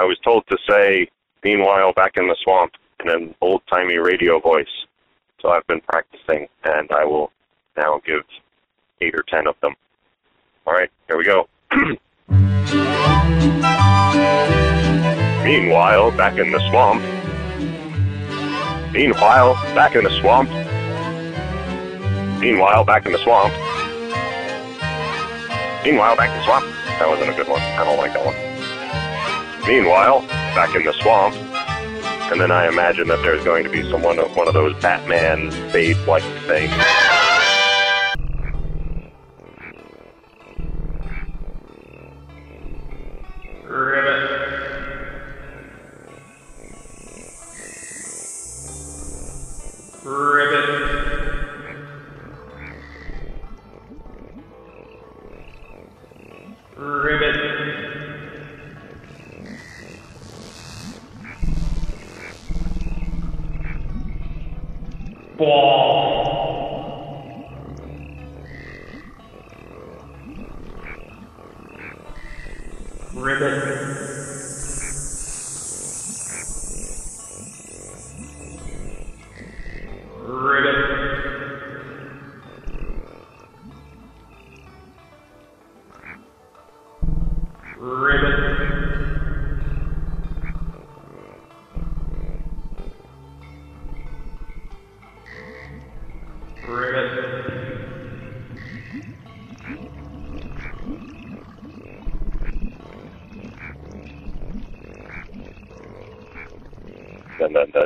I was told to say, meanwhile, back in the swamp, in an old-timey radio voice. So I've been practicing, and I will now give 8 or 10 of them. All right, here we go. Meanwhile, back in the swamp. Meanwhile, back in the swamp. Meanwhile, back in the swamp. Meanwhile, back in the swamp. That wasn't a good one. I don't like that one. Meanwhile, back in the swamp. And then I imagine that there's going to be one of those Batman fade-like things.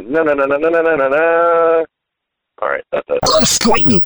Na na na na na na na na na na. All right, that's it.